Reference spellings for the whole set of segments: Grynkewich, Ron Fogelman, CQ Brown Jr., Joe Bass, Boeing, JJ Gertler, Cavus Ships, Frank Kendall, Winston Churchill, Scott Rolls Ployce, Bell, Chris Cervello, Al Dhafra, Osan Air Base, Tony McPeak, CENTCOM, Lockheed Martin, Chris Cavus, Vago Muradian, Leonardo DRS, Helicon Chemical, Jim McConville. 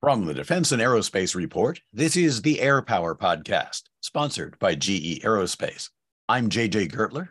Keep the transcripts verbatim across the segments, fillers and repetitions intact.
From the Defense and Aerospace Report, this is the Air Power Podcast, sponsored by G E Aerospace. I'm J J Gertler.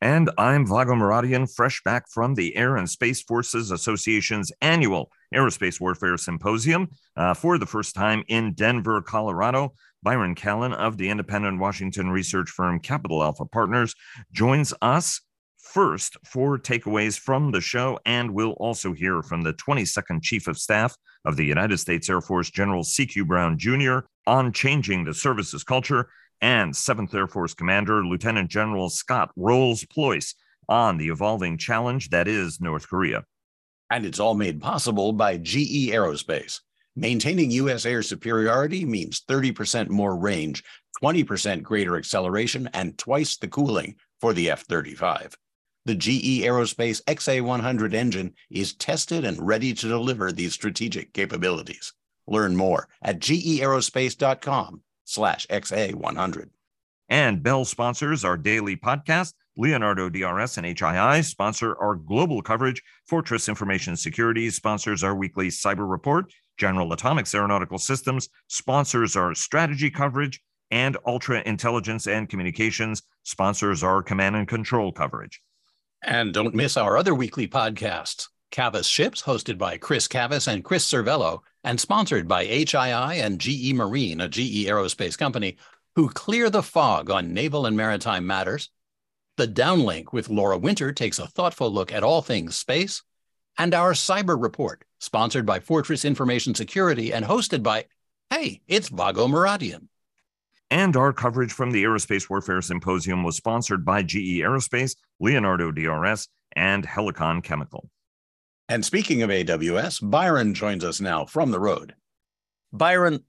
And I'm Vago Muradian, fresh back from the Air and Space Forces Association's annual Aerospace Warfare Symposium. Uh, for the first time in Denver, Colorado, Byron Callan of the independent Washington research firm Capital Alpha Partners joins us first for takeaways from the show, and we'll also hear from the twenty-second Chief of Staff of the United States Air Force, General C Q Brown Junior, on changing the services culture, and seventh Air Force Commander, Lieutenant General Scott Rolls Ployce, on the evolving challenge that is North Korea. And it's all made possible by G E Aerospace. Maintaining U S air superiority means thirty percent more range, twenty percent greater acceleration, and twice the cooling for the F thirty-five. The G E Aerospace X A one hundred engine is tested and ready to deliver these strategic capabilities. Learn more at G E aerospace dot com slash X A one hundred. And Bell sponsors our daily podcast. Leonardo D R S and H I I sponsor our global coverage. Fortress Information Security sponsors our weekly cyber report. General Atomics Aeronautical Systems sponsors our strategy coverage. And Ultra Intelligence and Communications sponsors our command and control coverage. And don't miss our other weekly podcasts. Cavus Ships, hosted by Chris Cavus and Chris Cervello, and sponsored by H I I and G E Marine, a G E Aerospace company, who clear the fog on naval and maritime matters. The Downlink with Laura Winter takes a thoughtful look at all things space. And our cyber report, sponsored by Fortress Information Security and hosted by, hey, it's Vago Muradian. And our coverage from the Aerospace Warfare Symposium was sponsored by G E Aerospace, Leonardo D R S, and Helicon Chemical. And speaking of A W S, Byron joins us now from the road. Byron,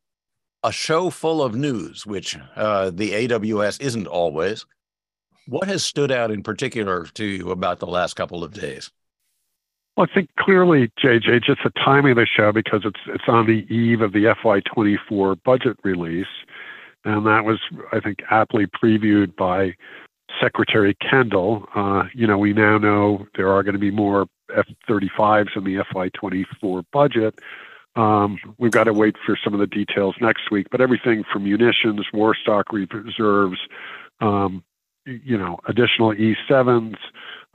a show full of news, which uh, the A W S isn't always. What has stood out in particular to you about the last couple of days? Well, I think clearly, J J, just the timing of the show, because it's it's on the eve of the F Y twenty-four budget release. And that was, I think, aptly previewed by Secretary Kendall. Uh, you know, we now know there are going to be more F thirty-fives in the F Y twenty-four budget. Um, we've got to wait for some of the details next week. But everything from munitions, war stock reserves, um, you know, additional E sevens.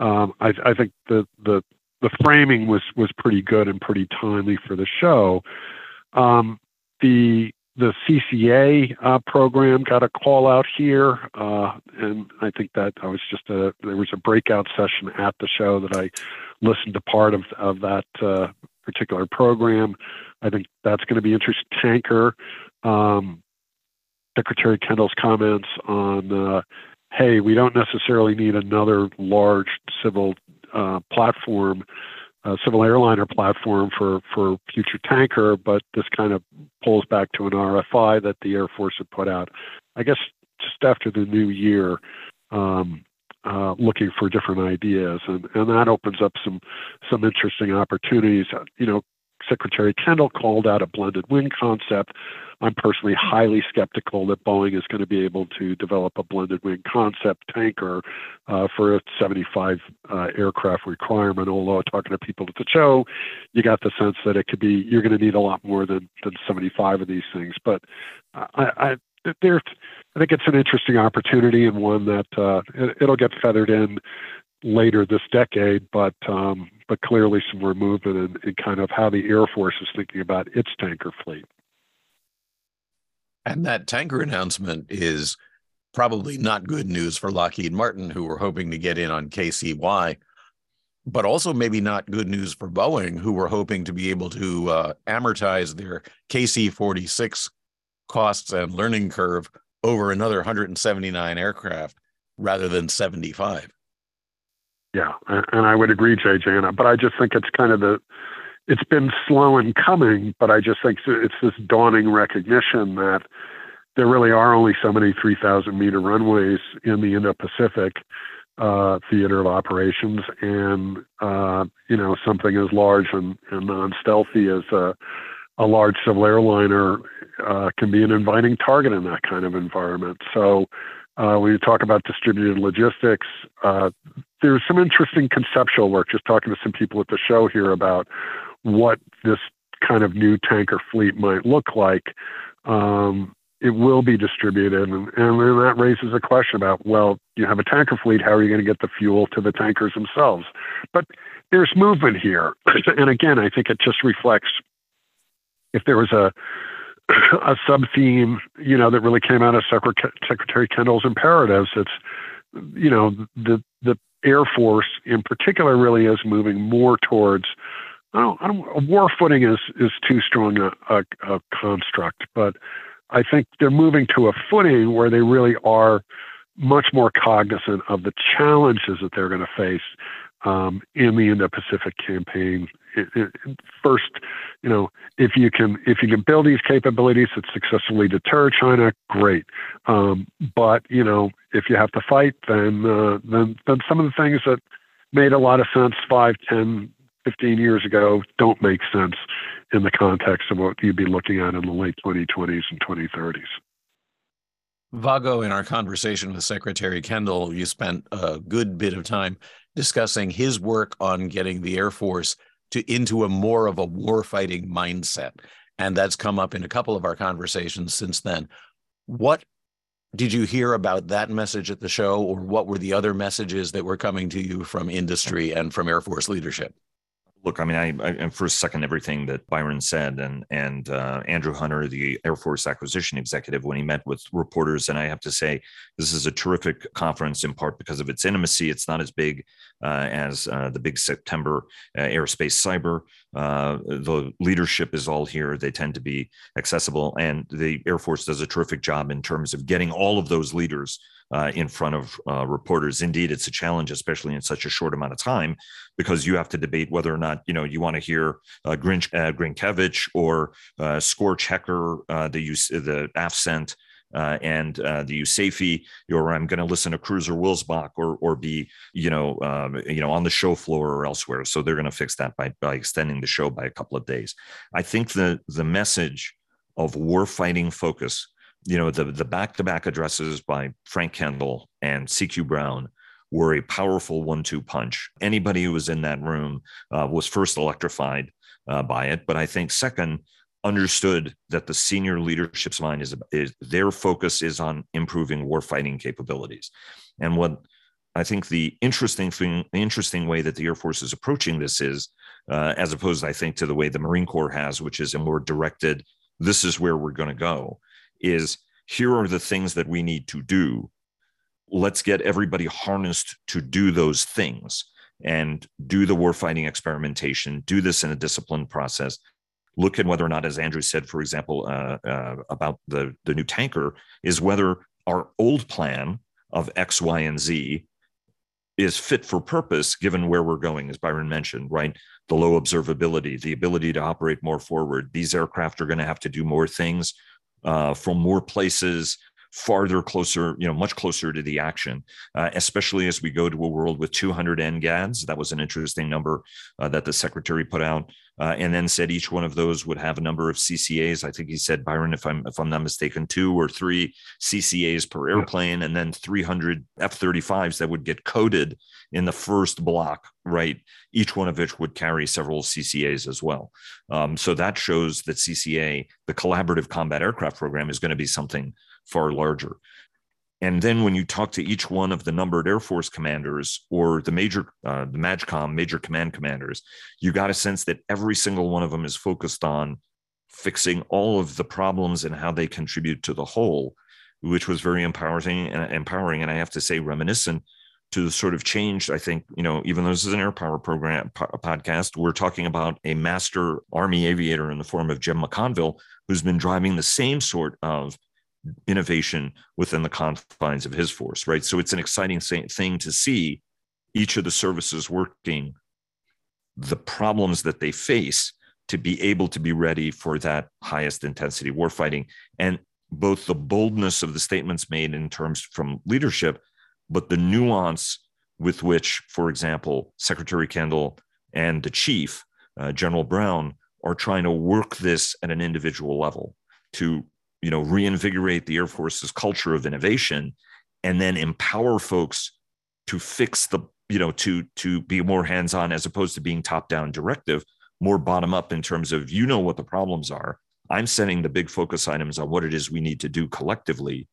Um, I, I think the the the framing was was pretty good and pretty timely for the show. Um, the The C C A uh, program got a call out here, uh, and I think that I was just a, there was a breakout session at the show that I listened to part of of that uh, particular program. I think that's going to be interesting. Tanker, um, Secretary Kendall's comments on, uh, hey, we don't necessarily need another large civil uh, platform. Uh, civil airliner platform for, for future tanker, but this kind of pulls back to an R F I that the Air Force had put out, I guess, just after the new year, um, uh, looking for different ideas. And, and that opens up some some interesting opportunities. You know, Secretary Kendall called out a blended wing concept. I'm personally highly skeptical that Boeing is going to be able to develop a blended wing concept tanker uh, for a seventy-five uh, aircraft requirement. Although talking to people at the show, you got the sense that it could be, you're going to need a lot more than, than seventy-five of these things. But I, I, there, I think it's an interesting opportunity, and one that uh, it, it'll get feathered in later this decade, but um, but clearly some more movement in, in kind of how the Air Force is thinking about its tanker fleet. And that tanker announcement is probably not good news for Lockheed Martin, who were hoping to get in on K C Y, but also maybe not good news for Boeing, who were hoping to be able to uh, amortize their K C forty-six costs and learning curve over another one hundred seventy-nine aircraft rather than seventy-five. Yeah, and I would agree, J J, but I just think it's kind of the, it's been slow in coming, but I just think it's this dawning recognition that there really are only so many three thousand meter runways in the Indo-Pacific uh, theater of operations, and, uh, you know, something as large and, and non-stealthy as a, a large civil airliner uh, can be an inviting target in that kind of environment. So uh, when you talk about distributed logistics, uh, there's some interesting conceptual work, just talking to some people at the show here about what this kind of new tanker fleet might look like, um, it will be distributed. And, and that raises a question about, well, you have a tanker fleet, how are you going to get the fuel to the tankers themselves? But there's movement here. And again, I think it just reflects, if there was a a sub-theme, you know, that really came out of Secret- Secretary Kendall's imperatives, it's, you know, the the Air Force in particular really is moving more towards, I don't, I don't, war footing is, is too strong a, a, a construct, but I think they're moving to a footing where they really are much more cognizant of the challenges that they're going to face um, in the Indo-Pacific campaign. It, it, first, you know, if you can if you can build these capabilities that successfully deter China, great. Um, but you know, if you have to fight, then uh, then then some of the things that made a lot of sense five, ten, fifteen years ago don't make sense in the context of what you'd be looking at in the late twenty twenties and twenty thirties. Vago, in our conversation with Secretary Kendall, you spent a good bit of time discussing his work on getting the Air Force to into a more of a warfighting mindset. And that's come up in a couple of our conversations since then. What did you hear about that message at the show, or what were the other messages that were coming to you from industry and from Air Force leadership? Look, I mean, I, I first second everything that Byron said, and and uh, Andrew Hunter, the Air Force acquisition executive, when he met with reporters. And I have to say, this is a terrific conference, in part because of its intimacy. It's not as big uh, as uh, the big September uh, Aerospace Cyber. Uh, the leadership is all here. They tend to be accessible. And the Air Force does a terrific job in terms of getting all of those leaders Uh, in front of uh, reporters. Indeed, it's a challenge, especially in such a short amount of time, because you have to debate whether or not, you know, you want to hear uh, Grinch, uh, Grynkewich or uh, Scorch Hecker, uh, the, the AFSENT, Uh, and uh, the U S A F E, or I'm going to listen to Kruse or Wilsbach, or or be you know um, you know on the show floor or elsewhere. So they're going to fix that by by extending the show by a couple of days. I think the the message of warfighting focus, you know, the, the back-to-back addresses by Frank Kendall and C Q Brown were a powerful one two punch. Anybody who was in that room uh, was first electrified uh, by it, but I think second, understood that the senior leadership's mind is, is their focus is on improving warfighting capabilities. And what I think the interesting thing, the interesting way that the Air Force is approaching this is, uh, as opposed, I think, to the way the Marine Corps has, which is a more directed, this is where we're going to go, is here are the things that we need to do. Let's get everybody harnessed to do those things and do the warfighting experimentation, do this in a disciplined process. Look at whether or not, as Andrew said, for example, uh, uh, about the, the new tanker, is whether our old plan of X, Y, and Z is fit for purpose, given where we're going, as Byron mentioned, right? The low observability, the ability to operate more forward. These aircraft are going to have to do more things Uh, from more places, farther, closer, you know, much closer to the action, uh, especially as we go to a world with two hundred N GADs. That was an interesting number uh, that the secretary put out, uh, and then said each one of those would have a number of C C As. I think he said, Byron, if I'm if I'm not mistaken, two or three C C As per airplane, and then three hundred F thirty-fives that would get coded in the first block, right? Each one of which would carry several C C As as well. Um, so that shows that C C A, the Collaborative Combat Aircraft Program, is going to be something far larger. And then when you talk to each one of the numbered Air Force commanders or the major, uh, the MAGCOM, major command commanders, you got a sense that every single one of them is focused on fixing all of the problems and how they contribute to the whole, which was very empowering and empowering. And I have to say, reminiscent to the sort of change, I think, you know, even though this is an air power program po- podcast, we're talking about a master Army aviator in the form of Jim McConville, who's been driving the same sort of innovation within the confines of his force, right? So it's an exciting thing to see each of the services working, the problems that they face, to be able to be ready for that highest intensity warfighting. And both the boldness of the statements made in terms from leadership, but the nuance with which, for example, Secretary Kendall and the chief, uh, General Brown, are trying to work this at an individual level to, you know, reinvigorate the Air Force's culture of innovation, and then empower folks to fix the, you know, to to be more hands-on as opposed to being top-down directive, more bottom up in terms of, you know what the problems are. I'm setting the big focus items on what it is we need to do collectively,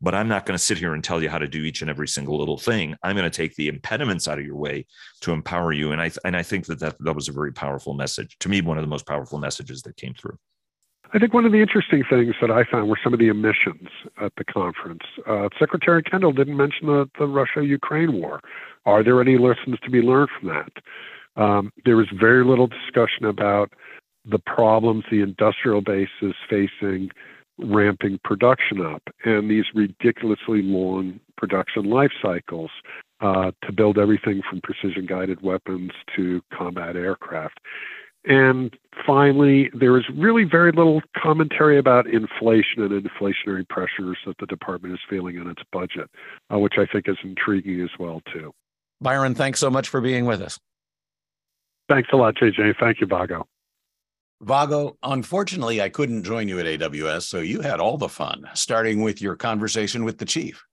but I'm not going to sit here and tell you how to do each and every single little thing. I'm going to take the impediments out of your way to empower you. And I, and I think that, that that was a very powerful message. To me, one of the most powerful messages that came through. I think one of the interesting things that I found were some of the omissions at the conference. Uh, Secretary Kendall didn't mention the, the Russia-Ukraine war. Are there any lessons to be learned from that? Um, there was very little discussion about the problems the industrial base is facing ramping production up, and these ridiculously long production life cycles uh, to build everything from precision-guided weapons to combat aircraft. And finally, there was really very little commentary about inflation and inflationary pressures that the department is feeling in its budget, uh, which I think is intriguing as well, too. Byron, thanks so much for being with us. Thanks a lot, J J. Thank you, Vago. Vago, unfortunately, I couldn't join you at A W S, so you had all the fun, starting with your conversation with the chief.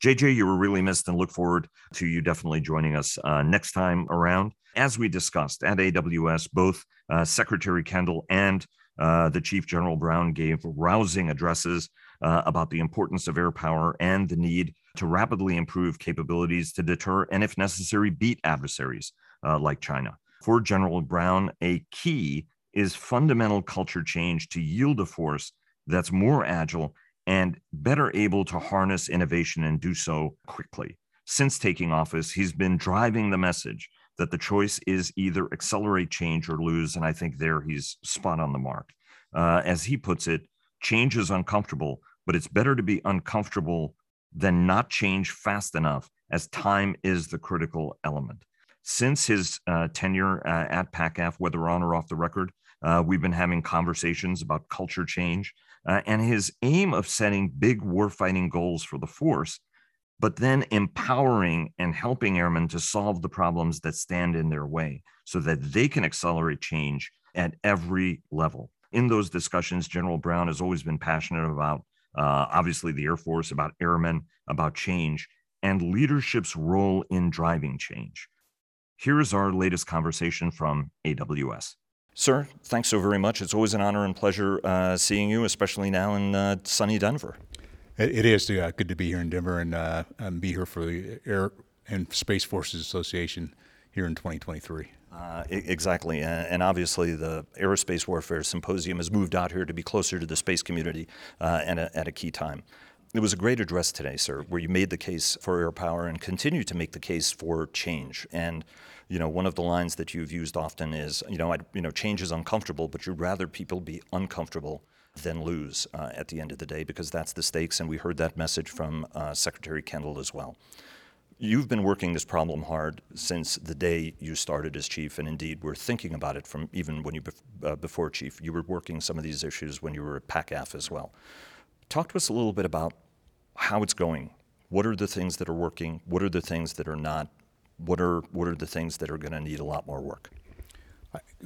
J J, you were really missed, and look forward to you definitely joining us uh, next time around. As we discussed at A W S, both uh, Secretary Kendall and uh, the Chief General Brown gave rousing addresses uh, about the importance of air power and the need to rapidly improve capabilities to deter and, if necessary, beat adversaries uh, like China. For General Brown, a key is fundamental culture change to yield a force that's more agile and better able to harness innovation and do so quickly. Since taking office, he's been driving the message that the choice is either accelerate change or lose, and I think there he's spot on the mark. Uh, as he puts it, change is uncomfortable, but it's better to be uncomfortable than not change fast enough, as time is the critical element. Since his uh, tenure uh, at PACAF, whether on or off the record, Uh, we've been having conversations about culture change uh, and his aim of setting big warfighting goals for the force, but then empowering and helping airmen to solve the problems that stand in their way so that they can accelerate change at every level. In those discussions, General Brown has always been passionate about, uh, obviously, the Air Force, about airmen, about change, and leadership's role in driving change. Here is our latest conversation from A W S. Sir, thanks so very much. It's always an honor and pleasure uh, seeing you, especially now in uh, sunny Denver. It is uh, good to be here in Denver and, uh, and be here for the Air and Space Forces Association here in twenty twenty-three. Uh, exactly. And obviously, the Aerospace Warfare Symposium has moved out here to be closer to the space community uh, and a, at a key time. It was a great address today, sir, where you made the case for air power and continue to make the case for change. And, you know, one of the lines that you've used often is, you know, I'd, you know, change is uncomfortable, but you'd rather people be uncomfortable than lose uh, at the end of the day, because that's the stakes. And we heard that message from uh, Secretary Kendall as well. You've been working this problem hard since the day you started as chief, and indeed we're thinking about it from even when you bef- uh, before chief. You were working some of these issues when you were at PACAF as well. Talk to us a little bit about how it's going. What are the things that are working? What are the things that are not? What are what are the things that are going to need a lot more work?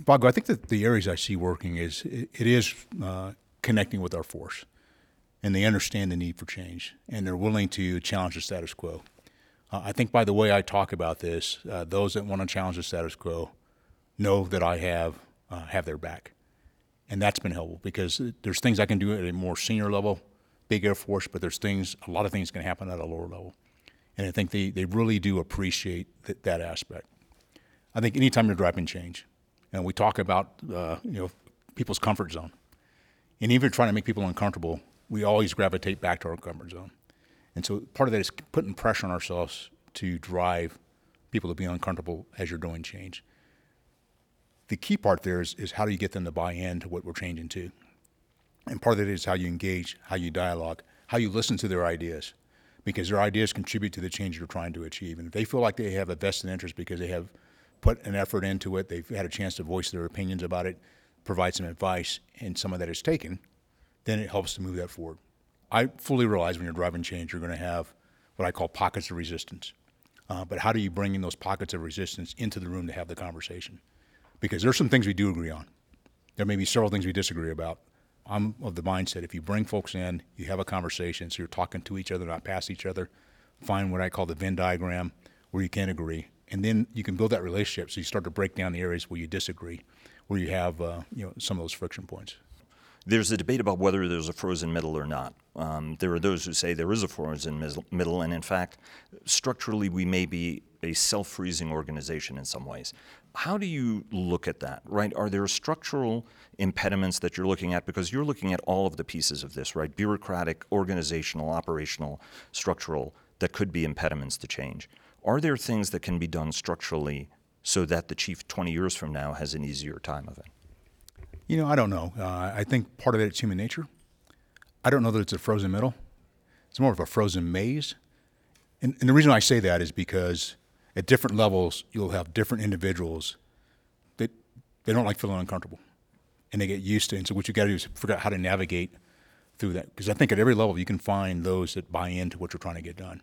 Vago, I think that the areas I see working is it, it is uh, connecting with our force, and they understand the need for change, and they're willing to challenge the status quo. Uh, I think by the way I talk about this, uh, those that want to challenge the status quo know that I have uh, have their back, and that's been helpful because there's things I can do at a more senior level. Big Air Force, but there's things, a lot of things can happen at a lower level. And I think they, they really do appreciate th- that aspect. I think anytime you're driving change, and we talk about, uh, you know, people's comfort zone. And even if you're trying to make people uncomfortable, we always gravitate back to our comfort zone. And so part of that is putting pressure on ourselves to drive people to be uncomfortable as you're doing change. The key part there is, is how do you get them to buy in to what we're changing to? And part of it is how you engage, how you dialogue, how you listen to their ideas, because their ideas contribute to the change you're trying to achieve. And if they feel like they have a vested interest because they have put an effort into it, they've had a chance to voice their opinions about it, provide some advice, and some of that is taken, then it helps to move that forward. I fully realize when you're driving change, you're going to have what I call pockets of resistance. Uh, but how do you bring in those pockets of resistance into the room to have the conversation? Because there's some things we do agree on. There may be several things we disagree about. I'm of the mindset, if you bring folks in, you have a conversation, so you're talking to each other, not past each other, find what I call the Venn diagram where you can agree, and then you can build that relationship so you start to break down the areas where you disagree, where you have uh, you know some of those friction points. There's a debate about whether there's a frozen middle or not. Um, there are those who say there is a frozen middle, and in fact, structurally, we may be a self-freezing organization in some ways. How do you look at that, right? Are there structural impediments that you're looking at? Because you're looking at all of the pieces of this, right? Bureaucratic, organizational, operational, structural, that could be impediments to change. Are there things that can be done structurally so that the chief twenty years from now has an easier time of it? You know, I don't know. Uh, I think part of it is human nature. I don't know that it's a frozen middle. It's more of a frozen maze. And, and the reason I say that is because at different levels, you'll have different individuals that they don't like feeling uncomfortable, and they get used to it. And so what you got to do is figure out how to navigate through that. Because I think at every level, you can find those that buy into what you're trying to get done.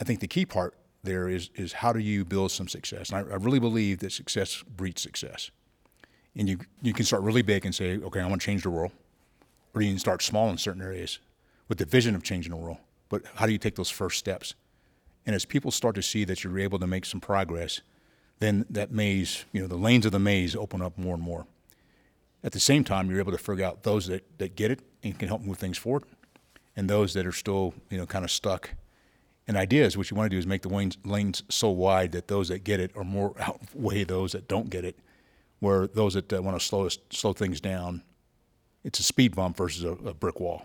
I think the key part there is is how do you build some success? And I, I really believe that success breeds success. And you you can start really big and say, okay, I want to change the world. Or you can start small in certain areas with the vision of changing the world. But how do you take those first steps? And as people start to see that you're able to make some progress, then that maze, you know, the lanes of the maze open up more and more. At the same time, you're able to figure out those that, that get it and can help move things forward, and those that are still, you know, kind of stuck. And ideas, what you want to do is make the lanes, lanes so wide that those that get it are more outweigh those that don't get it, where those that uh, want to slow, slow things down, it's a speed bump versus a, a brick wall.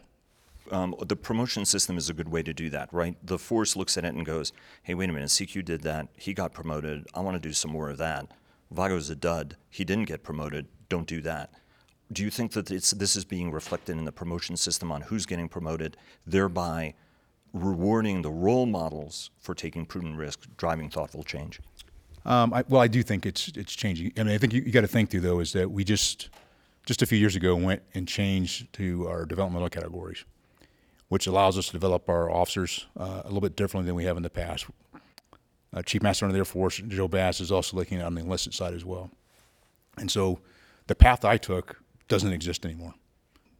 Um, the promotion system is a good way to do that, right? The force looks at it and goes, hey, wait a minute, C Q did that, he got promoted, I want to do some more of that. Vago's a dud, he didn't get promoted, don't do that. Do you think that it's, this is being reflected in the promotion system on who's getting promoted, thereby rewarding the role models for taking prudent risks, driving thoughtful change? Um, I, well, I do think it's it's changing. I mean, I think you, you got to think through, though, is that we just, just a few years ago went and changed to our developmental categories, which allows us to develop our officers uh, a little bit differently than we have in the past. Uh, Chief Master of the Air Force, Joe Bass, is also looking at it on the enlisted side as well. And so the path I took doesn't exist anymore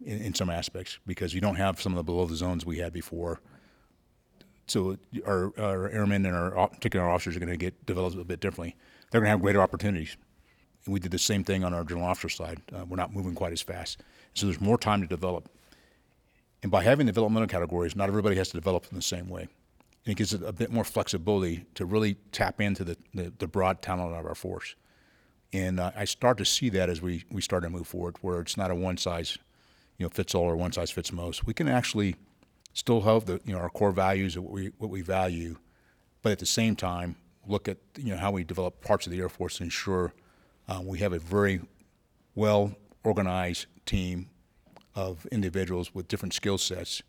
in, in some aspects, because you don't have some of the below the zones we had before. So our, our airmen and our, particularly our officers, are going to get developed a bit differently. They're going to have greater opportunities. And we did the same thing on our general officer side. Uh, we're not moving quite as fast. So there's more time to develop. And by having developmental categories, not everybody has to develop in the same way. And it gives it a bit more flexibility to really tap into the, the, the broad talent of our force. And uh, I start to see that as we, we start to move forward, where it's not a one size you know, fits all or one size fits most. We can actually still have the, you know, our core values of what we, what we value, but at the same time, look at you know, how we develop parts of the Air Force to ensure uh, we have a very well-organized team of individuals with different skill sets,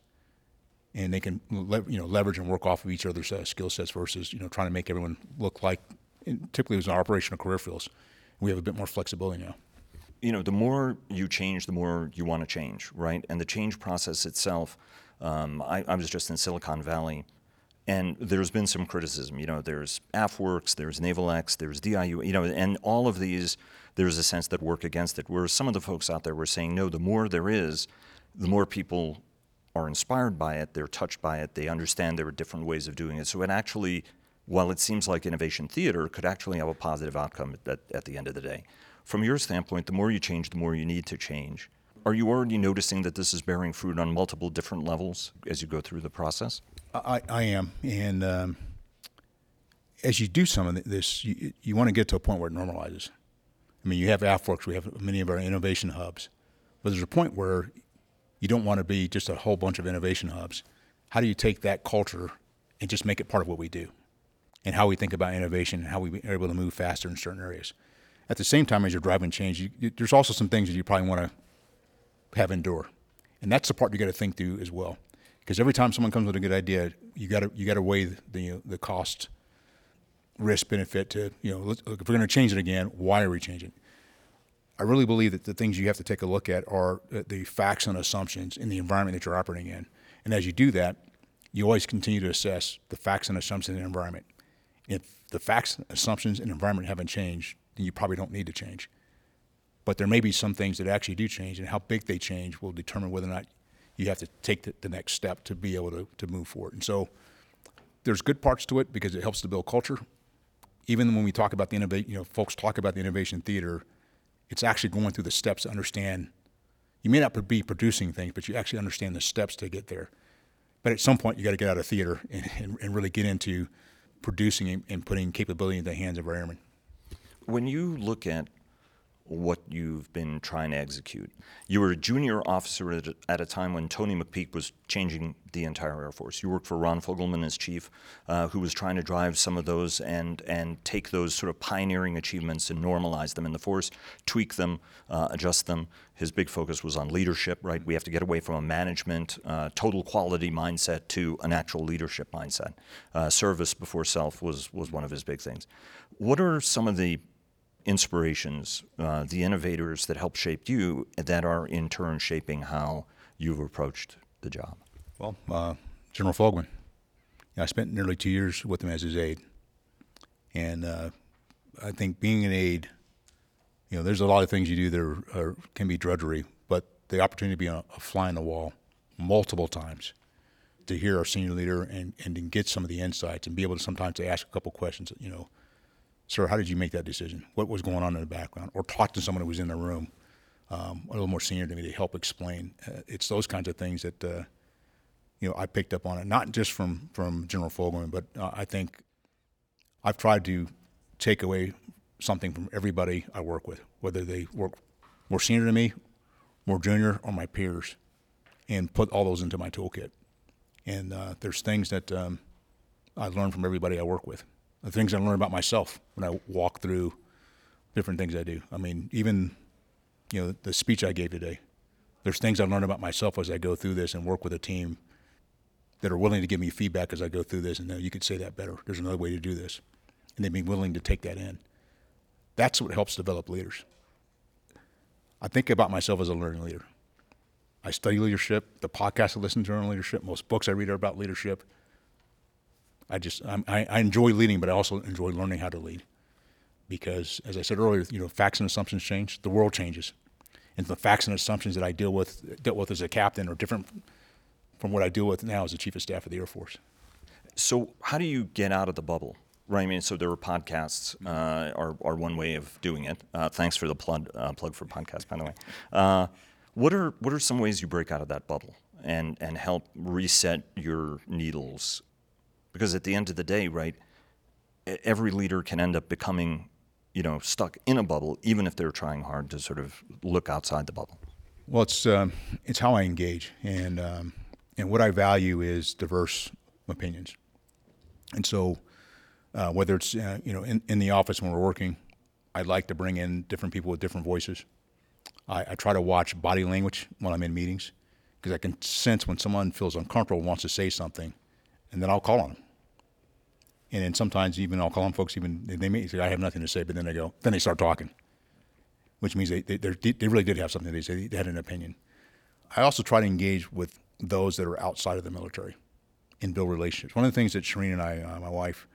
and they can le- you know leverage and work off of each other's uh, skill sets versus you know trying to make everyone look like, typically it was in our operational career fields. We have a bit more flexibility now. You know, the more you change, the more you want to change, right? And the change process itself, um, I, I was just in Silicon Valley, and there's been some criticism. You know, there's AFWorks, there's NavalX, there's D I U, you know, and all of these, there's a sense that work against it, where some of the folks out there were saying, no, the more there is, the more people are inspired by it, they're touched by it, they understand there are different ways of doing it. So it actually, while it seems like innovation theater, could actually have a positive outcome at, at the end of the day. From your standpoint, the more you change, the more you need to change. Are you already noticing that this is bearing fruit on multiple different levels as you go through the process? I, I am, and um, as you do some of this, you, you want to get to a point where it normalizes. I mean, you have AFWorks, we have many of our innovation hubs, but there's a point where you don't want to be just a whole bunch of innovation hubs. How do you take that culture and just make it part of what we do and how we think about innovation and how we are able to move faster in certain areas? At the same time as you're driving change, you, you, there's also some things that you probably want to have endure. And that's the part you got to think through as well. Because every time someone comes with a good idea, you got to you got to weigh the, the, the cost, risk, benefit to, you know, look, if we're going to change it again, why are we changing? I really believe that the things you have to take a look at are the facts and assumptions in the environment that you're operating in. And as you do that, you always continue to assess the facts and assumptions in the environment. If the facts, assumptions, and environment haven't changed, then you probably don't need to change. But there may be some things that actually do change, and how big they change will determine whether or not you have to take the, the next step to be able to, to move forward. And so there's good parts to it because it helps to build culture. even when we talk about the innovation, you know, folks talk about the innovation theater, it's actually going through the steps to understand. You may not be producing things, but you actually understand the steps to get there. But at some point, you got to get out of theater and, and, and really get into producing and putting capability into the hands of our airmen. When you look at what you've been trying to execute, you were a junior officer at, at a time when Tony McPeak was changing the entire Air Force. You worked for Ron Fogelman as chief, uh, who was trying to drive some of those and and take those sort of pioneering achievements and normalize them in the force, tweak them, uh, adjust them. His big focus was on leadership, right? We have to get away from a management, uh, total quality mindset to an actual leadership mindset. Uh, service before self was, was one of his big things. What are some of the inspirations, uh, the innovators that helped shape you that are in turn shaping how you've approached the job? Well, uh, General Fogelman. I spent nearly two years with him as his aide. And uh, I think being an aide, you know, there's a lot of things you do that are, are, can be drudgery, but the opportunity to be a, a fly on the wall multiple times, to hear our senior leader and, and, and get some of the insights and be able to sometimes to ask a couple questions, you know, sir, how did you make that decision? What was going on in the background? Or talk to someone who was in the room, um, a little more senior than me, to help explain. Uh, it's those kinds of things that, uh, you know, I picked up on it, not just from, from General Fogelman, but uh, I think I've tried to take away something from everybody I work with, whether they work more senior than me, more junior, or my peers, and put all those into my toolkit. And uh, there's things that um, I learn from everybody I work with. The things I learn about myself when I walk through different things I do. I mean, even, you know, the speech I gave today, there's things I learn about myself as I go through this and work with a team that are willing to give me feedback as I go through this. And, no, you could say that better. There's another way to do this. And they'd be willing to take that in. That's what helps develop leaders. I think about myself as a learning leader. I study leadership. The podcasts I listen to are on leadership. Most books I read are about leadership. I just I'm, I, I enjoy leading, but I also enjoy learning how to lead, because as I said earlier, you know, facts and assumptions change. The world changes, and the facts and assumptions that I deal with dealt with as a captain are different from what I deal with now as the chief of staff of the Air Force. So how do you get out of the bubble? Right, I mean, so there are podcasts uh, are are one way of doing it. Uh, thanks for the plug uh, plug for podcasts, by the way. Uh, what are what are some ways you break out of that bubble and and help reset your needles? Because at the end of the day, right, every leader can end up becoming, you know, stuck in a bubble, even if they're trying hard to sort of look outside the bubble. Well, it's um, it's how I engage, and um, and what I value is diverse opinions. And so, uh, whether it's uh, you know in, in the office when we're working, I like to bring in different people with different voices. I, I try to watch body language when I'm in meetings, because I can sense when someone feels uncomfortable, wants to say something. And then I'll call on them. And then sometimes even I'll call on folks, even they may say, I have nothing to say, but then they go, then they start talking, which means they they, they really did have something to say. They had an opinion. I also try to engage with those that are outside of the military and build relationships. One of the things that Shireen and I, uh, my wife,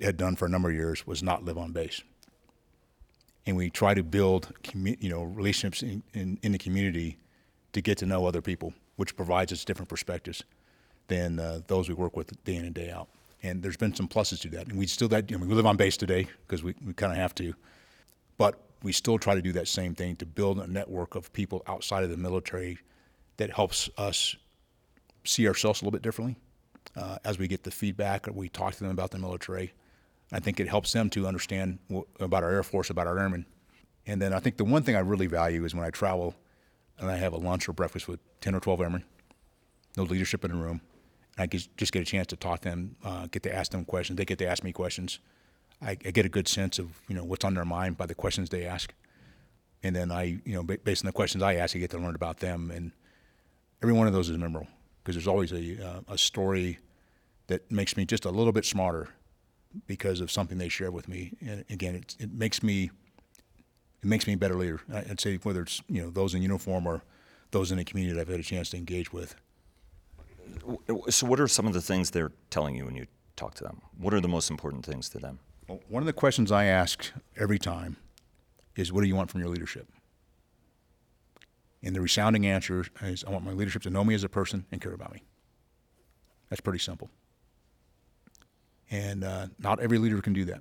had done for a number of years was not live on base. And we try to build, commu- you know, relationships in, in, in the community to get to know other people, which provides us different perspectives than uh, those we work with day in and day out. And there's been some pluses to that. And we still that, you know, we live on base today because we, we kind of have to, but we still try to do that same thing to build a network of people outside of the military that helps us see ourselves a little bit differently uh, as we get the feedback or we talk to them about the military. I think it helps them to understand what, about our Air Force, about our airmen. And then I think the one thing I really value is when I travel and I have a lunch or breakfast with ten or twelve airmen, no leadership in the room, I just get a chance to talk to them, uh, get to ask them questions. They get to ask me questions. I, I get a good sense of, you know, what's on their mind by the questions they ask. And then I, you know, b- based on the questions I ask, I get to learn about them. And every one of those is memorable, because there's always a, uh, a story that makes me just a little bit smarter because of something they share with me. And again, it, it makes me it makes me a better leader. I'd say whether it's, you know, those in uniform or those in the community that I've had a chance to engage with. So what are some of the things they're telling you when you talk to them? What are the most important things to them? Well, one of the questions I ask every time is, what do you want from your leadership? And the resounding answer is, I want my leadership to know me as a person and care about me. That's pretty simple. And uh, not every leader can do that.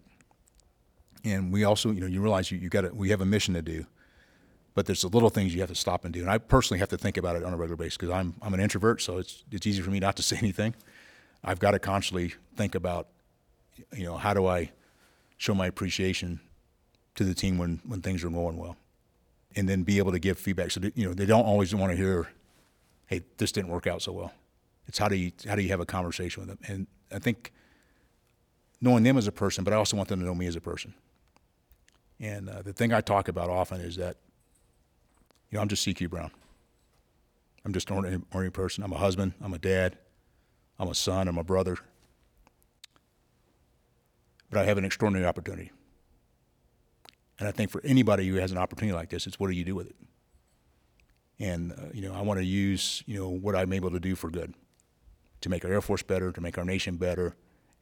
And we also, you know, you realize you, you got to, we have a mission to do, but there's the little things you have to stop and do. And I personally have to think about it on a regular basis because I'm I'm an introvert, so it's it's easy for me not to say anything. I've got to constantly think about, you know, how do I show my appreciation to the team when, when things are going well, and then be able to give feedback. So that, you know, they don't always want to hear, "Hey, this didn't work out so well." It's how do you how do you have a conversation with them? And I think knowing them as a person, but I also want them to know me as a person. And uh, the thing I talk about often is that, you know, I'm just C Q Brown. I'm just an ordinary, ordinary person. I'm a husband. I'm a dad. I'm a son. I'm a brother. But I have an extraordinary opportunity. And I think for anybody who has an opportunity like this, it's what do you do with it? And, uh, you know, I want to use, you know, what I'm able to do for good, to make our Air Force better, to make our nation better,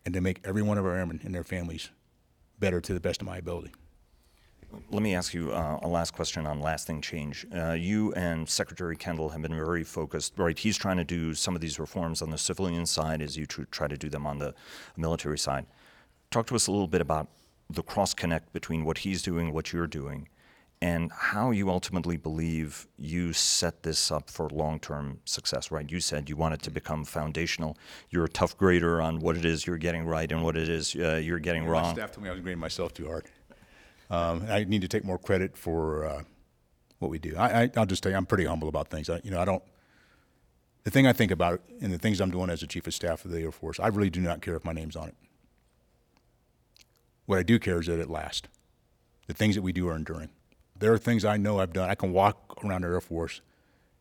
and to make every one of our airmen and their families better to the best of my ability. Let me ask you uh, a last question on lasting change. Uh, you and Secretary Kendall have been very focused, right? He's trying to do some of these reforms on the civilian side as you try to do them on the military side. Talk to us a little bit about the cross-connect between what he's doing, what you're doing, and how you ultimately believe you set this up for long-term success, right? You said you want it to become foundational. You're a tough grader on what it is you're getting right and what it is uh, you're getting wrong. My staff told me I was grading myself too hard. Um, I need to take more credit for uh, what we do. I, I, I'll just tell you, I'm pretty humble about things. I, you know, I don't. The thing I think about and the things I'm doing as a chief of staff of the Air Force, I really do not care if my name's on it. What I do care is that it lasts. The things that we do are enduring. There are things I know I've done. I can walk around the Air Force,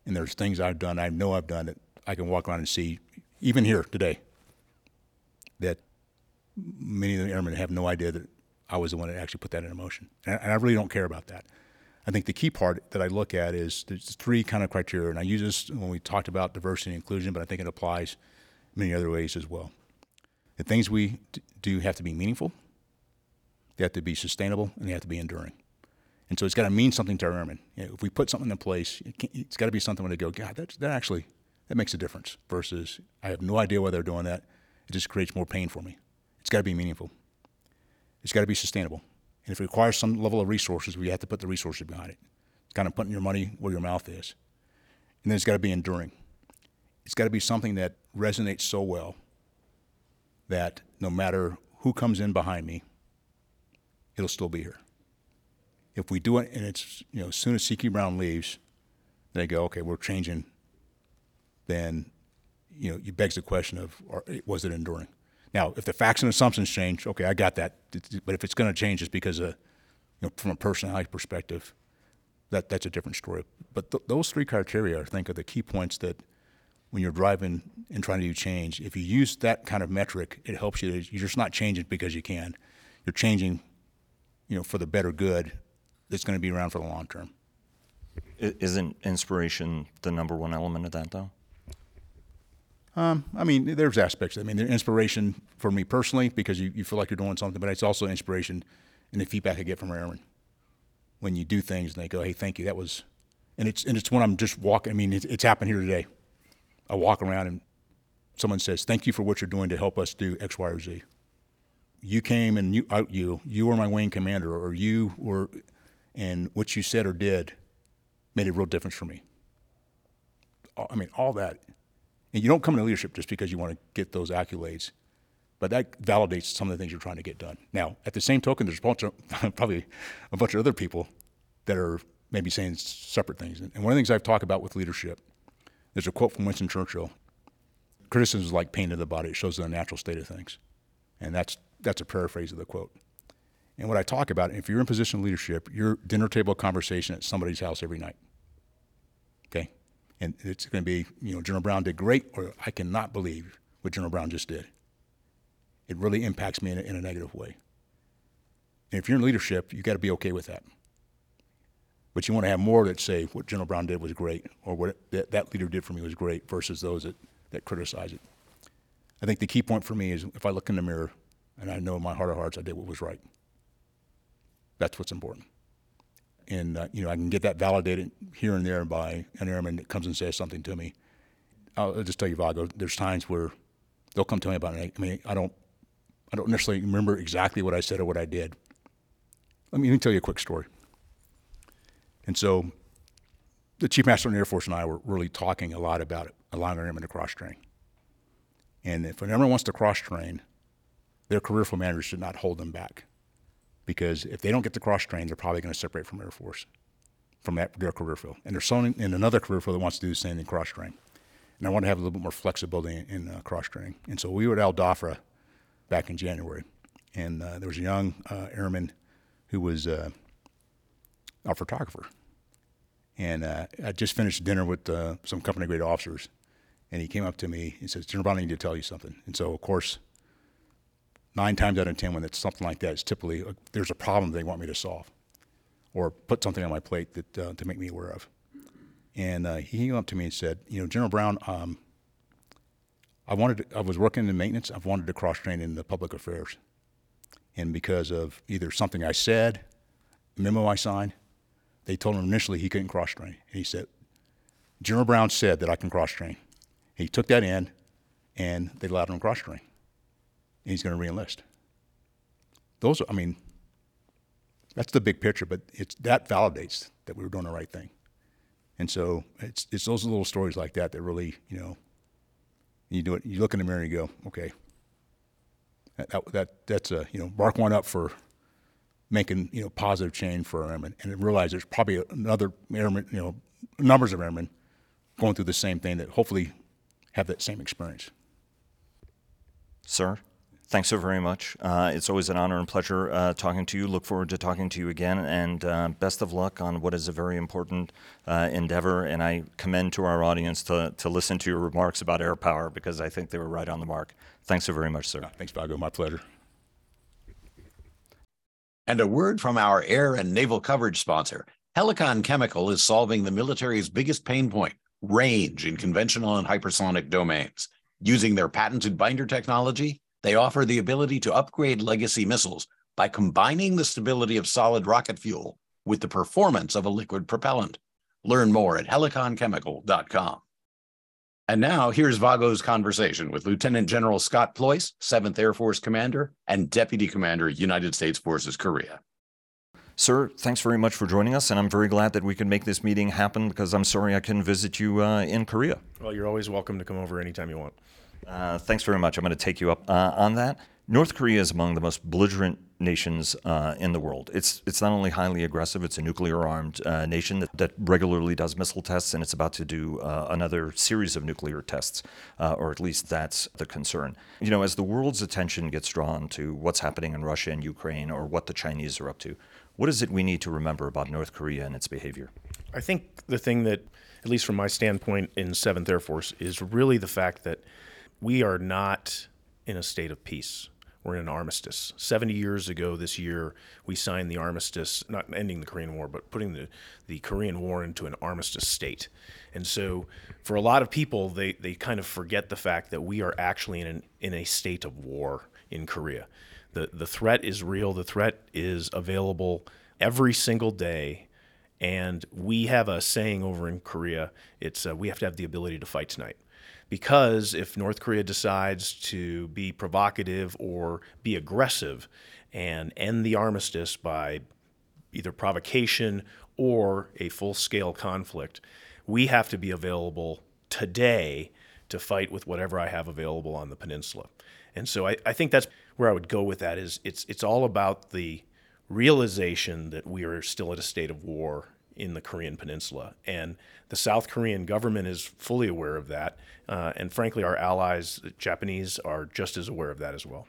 and there's things I've done. I know I've done that I can walk around and see, even here today, that many of the airmen have no idea that I was the one that actually put that in motion. And I really don't care about that. I think the key part that I look at is there's three kind of criteria, and I use this when we talked about diversity and inclusion, but I think it applies many other ways as well. The things we do have to be meaningful, they have to be sustainable, and they have to be enduring. And so it's got to mean something to our airmen. You know, if we put something in place, it it's got to be something where they go, God, that's, that actually, that makes a difference, versus I have no idea why they're doing that. It just creates more pain for me. It's got to be meaningful. It's got to be sustainable. And if it requires some level of resources, we have to put the resources behind it. It's kind of putting your money where your mouth is. And then it's got to be enduring. It's got to be something that resonates so well that no matter who comes in behind me, it'll still be here. If we do it, and it's, you know, as soon as C Q Brown leaves, they go, okay, we're changing, then, you know, it begs the question of, or, was it enduring? Now, if the facts and assumptions change, okay, I got that. But if it's going to change, it's because of, you know, from a personality perspective, that, that's a different story. But th- those three criteria, I think, are the key points that when you're driving and trying to do change, if you use that kind of metric, it helps you. You're just not changing because you can. You're changing, you know, for the better good that's going to be around for the long term. Isn't inspiration the number one element of that, though? Um, I mean, there's aspects. I mean, there's inspiration for me personally because you, you feel like you're doing something, but it's also inspiration in the feedback I get from our airmen when you do things and they go, "Hey, thank you. That was," and it's and it's when I'm just walking. I mean, it's, it's happened here today. I walk around and someone says, "Thank you for what you're doing to help us do X, Y, or Z. You came and you out you you were my wing commander, or you were, and what you said or did made a real difference for me." I mean, all that. And you don't come into leadership just because you want to get those accolades, but that validates some of the things you're trying to get done. Now, at the same token, there's a bunch of, probably a bunch of other people that are maybe saying separate things. And one of the things I've talked about with leadership, there's a quote from Winston Churchill, "Criticism is like pain to the body. It shows the unnatural state of things." And that's that's a paraphrase of the quote. And what I talk about, if you're in position of leadership, your dinner table conversation at somebody's house every night, okay? And it's going to be, you know, "General Brown did great," or "I cannot believe what General Brown just did. It really impacts me in a, in a negative way." And if you're in leadership, you got to be okay with that. But you want to have more that say what General Brown did was great, or what it, that, that leader did for me was great, versus those that, that criticize it. I think the key point for me is if I look in the mirror and I know in my heart of hearts I did what was right. That's what's important. And, uh, you know, I can get that validated here and there by an airman that comes and says something to me. I'll just tell you, Vago, there's times where they'll come tell me about it. I mean, I don't, I don't necessarily remember exactly what I said or what I did. Let me, let me tell you a quick story. And so the Chief Master of the Air Force and I were really talking a lot about it, allowing our airmen to cross-train. And if an airman wants to cross-train, their career field managers should not hold them back. Because if they don't get to cross-train, they're probably going to separate from Air Force, from that, their career field. And there's someone in another career field that wants to do the same thing, cross-train. And I want to have a little bit more flexibility in, in uh, cross-training. And so we were at Al Dhafra back in January. And uh, there was a young uh, airman who was uh, our photographer. And uh, I just finished dinner with uh, some company grade officers. And he came up to me and said, General Brown, I need to tell you something. And so, of course, nine times out of ten, when it's something like that, it's typically uh, there's a problem they want me to solve or put something on my plate that uh, to make me aware of. And uh, he came up to me and said, you know, General Brown, um, I wanted to, I was working in maintenance. I've wanted to cross-train in the public affairs. And because of either something I said, a memo I signed, they told him initially he couldn't cross-train. And he said, General Brown said that I can cross-train. He took that in, and they allowed him to cross-train. And he's going to re-enlist. Those, are, I mean, that's the big picture, but it's that validates that we were doing the right thing. And so it's it's those little stories like that that really, you know, you do it. You look in the mirror and you go, okay, that, that, that that's a, you know, mark one up for making, you know, positive change for our airmen. And realize there's probably another airmen, you know, numbers of airmen going through the same thing that hopefully have that same experience. Sir, thanks so very much. Uh, it's always an honor and pleasure uh, talking to you. Look forward to talking to you again, and uh, best of luck on what is a very important uh, endeavor. And I commend to our audience to, to listen to your remarks about air power, because I think they were right on the mark. Thanks so very much, sir. Thanks, Vago. My pleasure. And a word from our air and naval coverage sponsor. Helicon Chemical is solving the military's biggest pain point, range in conventional and hypersonic domains. Using their patented binder technology, they offer the ability to upgrade legacy missiles by combining the stability of solid rocket fuel with the performance of a liquid propellant. Learn more at helicon chemical dot com. And now here's Vago's conversation with Lieutenant General Scott Ployce, seventh Air Force Commander and Deputy Commander, United States Forces Korea. Sir, thanks very much for joining us, and I'm very glad that we could make this meeting happen, because I'm sorry I couldn't visit you uh, in Korea. Well, you're always welcome to come over anytime you want. Uh, thanks very much. I'm going to take you up uh, on that. North Korea is among the most belligerent nations uh, in the world. It's it's not only highly aggressive, it's a nuclear-armed uh, nation that, that regularly does missile tests, and it's about to do uh, another series of nuclear tests, uh, or at least that's the concern. You know, as the world's attention gets drawn to what's happening in Russia and Ukraine, or what the Chinese are up to, what is it we need to remember about North Korea and its behavior? I think the thing that, at least from my standpoint in seventh Air Force, is really the fact that we are not in a state of peace. We're in an armistice. seventy years ago this year, we signed the armistice, not ending the Korean War, but putting the, the Korean War into an armistice state. And so for a lot of people, they, they kind of forget the fact that we are actually in, an, in a state of war in Korea. The, the threat is real. The threat is available every single day. And we have a saying over in Korea, it's uh, we have to have the ability to fight tonight. Because if North Korea decides to be provocative or be aggressive and end the armistice by either provocation or a full-scale conflict, we have to be available today to fight with whatever I have available on the peninsula. And so I, I think that's where I would go with that, is it's it's all about the realization that we are still at a state of war in the Korean Peninsula. And the South Korean government is fully aware of that. Uh, and frankly, our allies, the Japanese, are just as aware of that as well.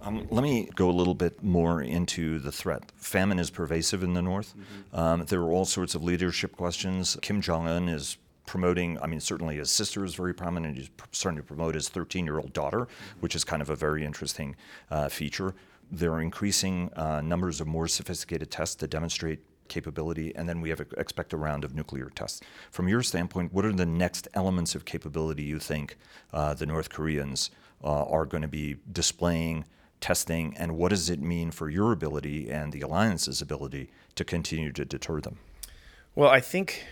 Um, let me go a little bit more into the threat. Famine is pervasive in the North. Mm-hmm. Um, there are all sorts of leadership questions. Kim Jong-un is promoting, I mean, certainly his sister is very prominent. He's starting to promote his thirteen-year-old daughter, which is kind of a very interesting uh, feature. There are increasing uh, numbers of more sophisticated tests to demonstrate capability, and then we have expect a round of nuclear tests. From your standpoint, what are the next elements of capability you think uh, the North Koreans uh, are going to be displaying, testing, and what does it mean for your ability and the alliance's ability to continue to deter them? Well, I think,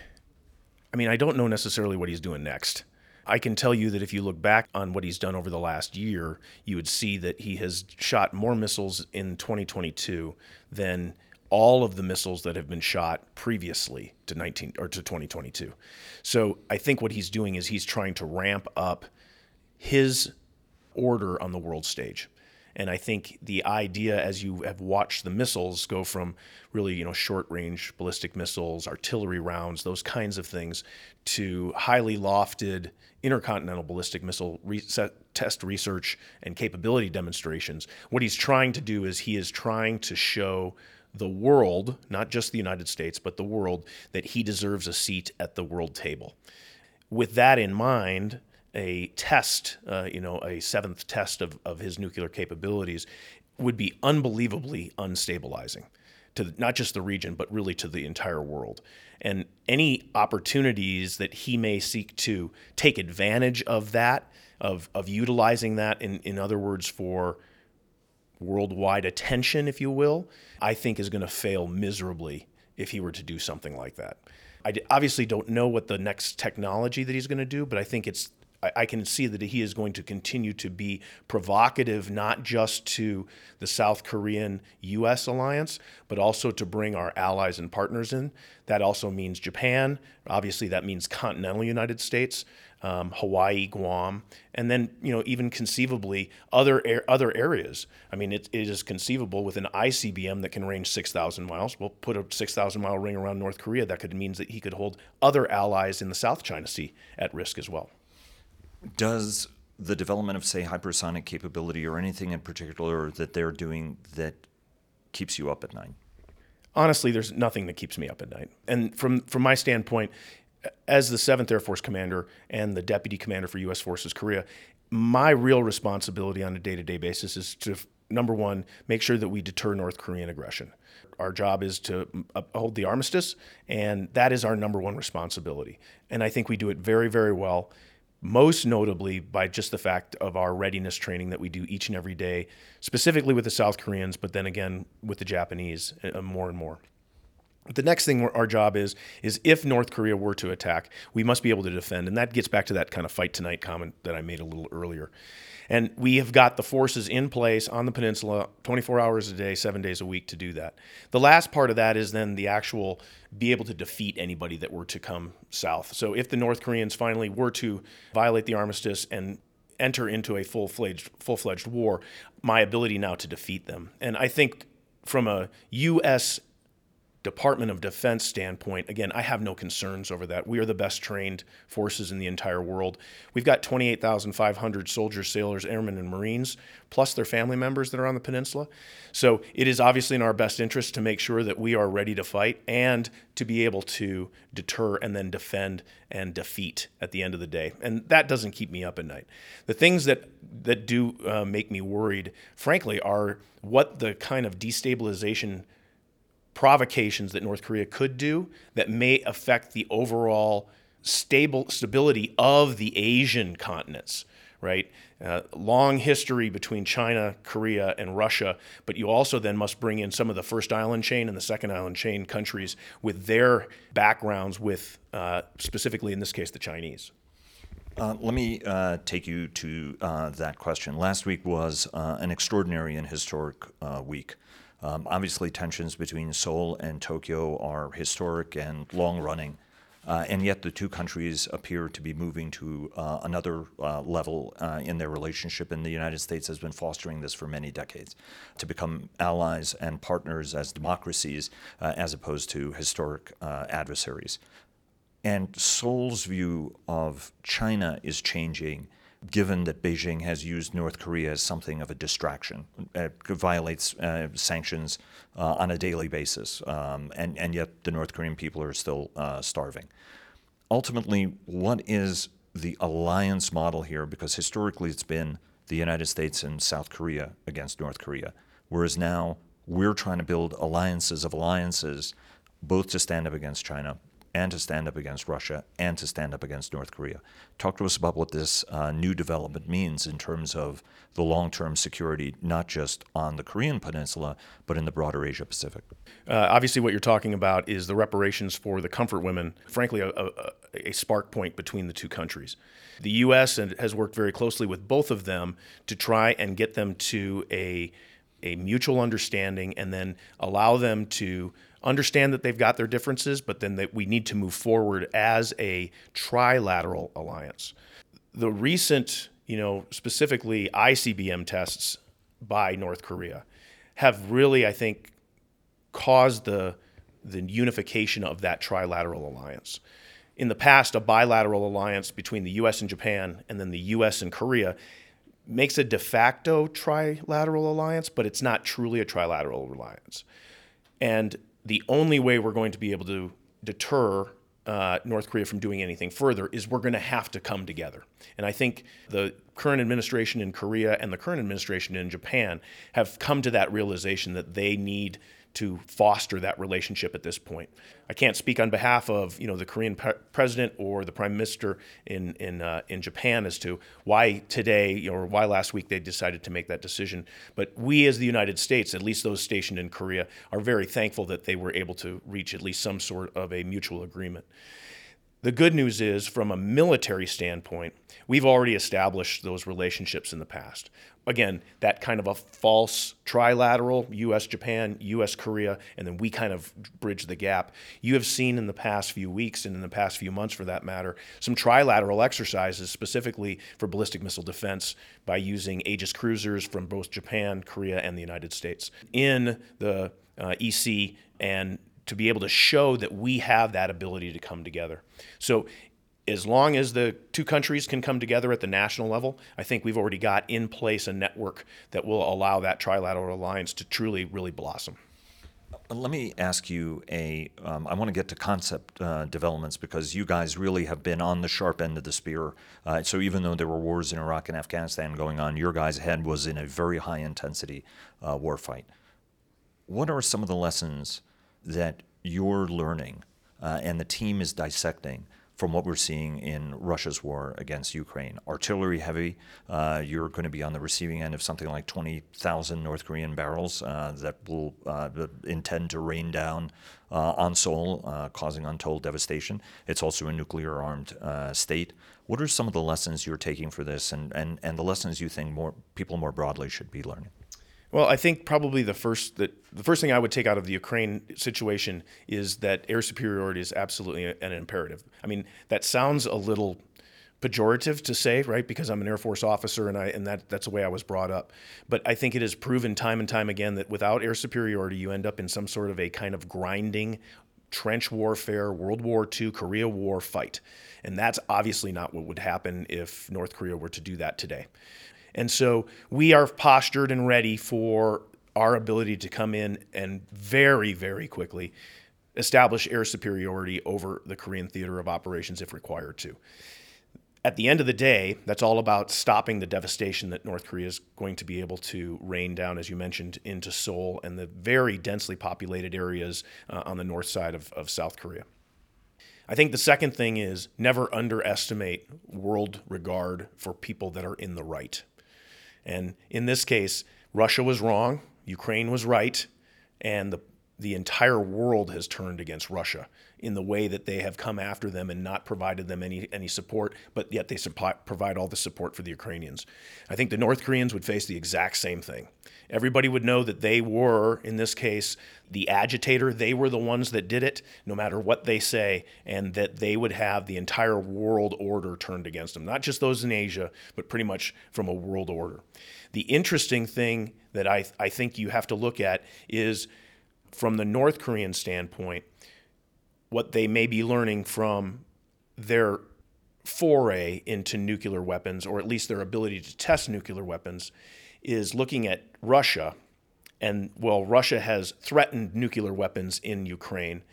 I mean, I don't know necessarily what he's doing next. I can tell you that if you look back on what he's done over the last year, you would see that he has shot more missiles in twenty twenty-two than all of the missiles that have been shot previously to nineteen or to twenty twenty-two. So I think what he's doing is he's trying to ramp up his order on the world stage. And I think the idea, as you have watched the missiles go from really, you know, short-range ballistic missiles, artillery rounds, those kinds of things, to highly lofted intercontinental ballistic missile re- test research and capability demonstrations, what he's trying to do is he is trying to show the world, not just the United States, but the world, that he deserves a seat at the world table. With that in mind, a test, uh, you know, a seventh test of, of his nuclear capabilities would be unbelievably unstabilizing to not just the region, but really to the entire world. And any opportunities that he may seek to take advantage of that, of, of utilizing that, in, in other words, for worldwide attention, if you will, I think is going to fail miserably if he were to do something like that. I obviously don't know what the next technology that he's going to do, but I think it's I can see that he is going to continue to be provocative, not just to the South Korean-U S alliance, but also to bring our allies and partners in. That also means Japan. Obviously, that means continental United States, um, Hawaii, Guam, and then, you know, even conceivably other a- other areas. I mean, it, it is conceivable with an I C B M that can range six thousand miles. We'll put a six thousand mile ring around North Korea. That could mean that he could hold other allies in the South China Sea at risk as well. Does the development of, say, hypersonic capability or anything in particular that they're doing that keeps you up at night? Honestly, there's nothing that keeps me up at night. And from, from my standpoint, as the seventh Air Force Commander and the Deputy Commander for U S Forces Korea, my real responsibility on a day-to-day basis is to, number one, make sure that we deter North Korean aggression. Our job is to uphold the armistice, and that is our number one responsibility. And I think we do it very, very well. Most notably by just the fact of our readiness training that we do each and every day, specifically with the South Koreans, but then again with the Japanese uh, more and more. The next thing our job is, is if North Korea were to attack, we must be able to defend. And that gets back to that kind of fight tonight comment that I made a little earlier. And we have got the forces in place on the peninsula twenty-four hours a day, seven days a week to do that. The last part of that is then the actual be able to defeat anybody that were to come south. So if the North Koreans finally were to violate the armistice and enter into a full-fledged, full-fledged war, my ability now to defeat them. And I think from a U S Department of Defense standpoint, again, I have no concerns over that. We are the best trained forces in the entire world. We've got twenty-eight thousand five hundred soldiers, sailors, airmen, and Marines, plus their family members that are on the peninsula. So it is obviously in our best interest to make sure that we are ready to fight and to be able to deter and then defend and defeat at the end of the day. And that doesn't keep me up at night. The things that, that do uh, make me worried, frankly, are what the kind of destabilization provocations that North Korea could do that may affect the overall stable stability of the Asian continents, right? Uh, long history between China, Korea, and Russia, but you also then must bring in some of the first island chain and the second island chain countries with their backgrounds with, uh, specifically in this case, the Chinese. Uh, let me uh, take you to uh, that question. Last week was uh, an extraordinary and historic uh, week. Um, obviously, tensions between Seoul and Tokyo are historic and long-running, uh, and yet the two countries appear to be moving to uh, another uh, level uh, in their relationship, and the United States has been fostering this for many decades, to become allies and partners as democracies uh, as opposed to historic uh, adversaries. And Seoul's view of China is changing, given that Beijing has used North Korea as something of a distraction. It violates uh, sanctions uh, on a daily basis, um, and, and yet the North Korean people are still uh, starving. Ultimately, what is the alliance model here? Because historically it's been the United States and South Korea against North Korea, whereas now we're trying to build alliances of alliances, both to stand up against China and to stand up against Russia and to stand up against North Korea. Talk to us about what this uh, new development means in terms of the long-term security, not just on the Korean Peninsula, but in the broader Asia-Pacific. Uh, obviously, what you're talking about is the reparations for the comfort women, frankly, a, a, a spark point between the two countries. The U S has worked very closely with both of them to try and get them to a a mutual understanding and then allow them to understand that they've got their differences, but then that we need to move forward as a trilateral alliance. The recent, you know, specifically I C B M tests by North Korea have really, I think, caused the, the unification of that trilateral alliance. In the past, a bilateral alliance between the U S and Japan and then the U S and Korea makes a de facto trilateral alliance, but it's not truly a trilateral alliance. And the only way we're going to be able to deter uh, North Korea from doing anything further is we're going to have to come together. And I think the current administration in Korea and the current administration in Japan have come to that realization that they need to foster that relationship at this point. I can't speak on behalf of, you know, the Korean pre- president or the prime minister in in uh, in Japan as to why today, you know, or why last week they decided to make that decision. But we as the United States, at least those stationed in Korea, are very thankful that they were able to reach at least some sort of a mutual agreement. The good news is, from a military standpoint, we've already established those relationships in the past. Again, that kind of a false trilateral, U S-Japan, U S-Korea, and then we kind of bridge the gap. You have seen in the past few weeks, and in the past few months for that matter, some trilateral exercises specifically for ballistic missile defense by using Aegis cruisers from both Japan, Korea, and the United States in the uh, E C, and to be able to show that we have that ability to come together. So as long as the two countries can come together at the national level, I think we've already got in place a network that will allow that trilateral alliance to truly, really blossom. Let me ask you a, um, I want to get to concept uh, developments, because you guys really have been on the sharp end of the spear. Uh, so even though there were wars in Iraq and Afghanistan going on, your guys' head was in a very high intensity uh, war fight. What are some of the lessons that you're learning uh, and the team is dissecting from what we're seeing in Russia's war against Ukraine? Artillery heavy, uh, you're going to be on the receiving end of something like twenty thousand North Korean barrels uh, that will uh, intend to rain down uh, on Seoul, uh, causing untold devastation. It's also a nuclear-armed uh, state. What are some of the lessons you're taking for this, and, and, and the lessons you think more people more broadly should be learning? Well, I think probably the first that the first thing I would take out of the Ukraine situation is that air superiority is absolutely an imperative. I mean, that sounds a little pejorative to say, right? Because I'm an Air Force officer, and I and that that's the way I was brought up. But I think it is proven time and time again that without air superiority, you end up in some sort of a kind of grinding trench warfare, World War Two, Korea War fight. And that's obviously not what would happen if North Korea were to do that today. And so we are postured and ready for our ability to come in and very, very quickly establish air superiority over the Korean theater of operations if required to. At the end of the day, that's all about stopping the devastation that North Korea is going to be able to rain down, as you mentioned, into Seoul and the very densely populated areas uh, on the north side of, of South Korea. I think the second thing is never underestimate world regard for people that are in the right. And in this case, Russia was wrong, Ukraine was right, and the the entire world has turned against Russia in the way that they have come after them and not provided them any any support, but yet they supply, provide all the support for the Ukrainians. I think the North Koreans would face the exact same thing. Everybody would know that they were, in this case, the agitator. They were the ones that did it, no matter what they say, and that they would have the entire world order turned against them, not just those in Asia, but pretty much from a world order. The interesting thing that I, I think you have to look at is, from the North Korean standpoint, what they may be learning from their foray into nuclear weapons, or at least their ability to test nuclear weapons, is looking at Russia. And while Russia has threatened nuclear weapons in Ukraine,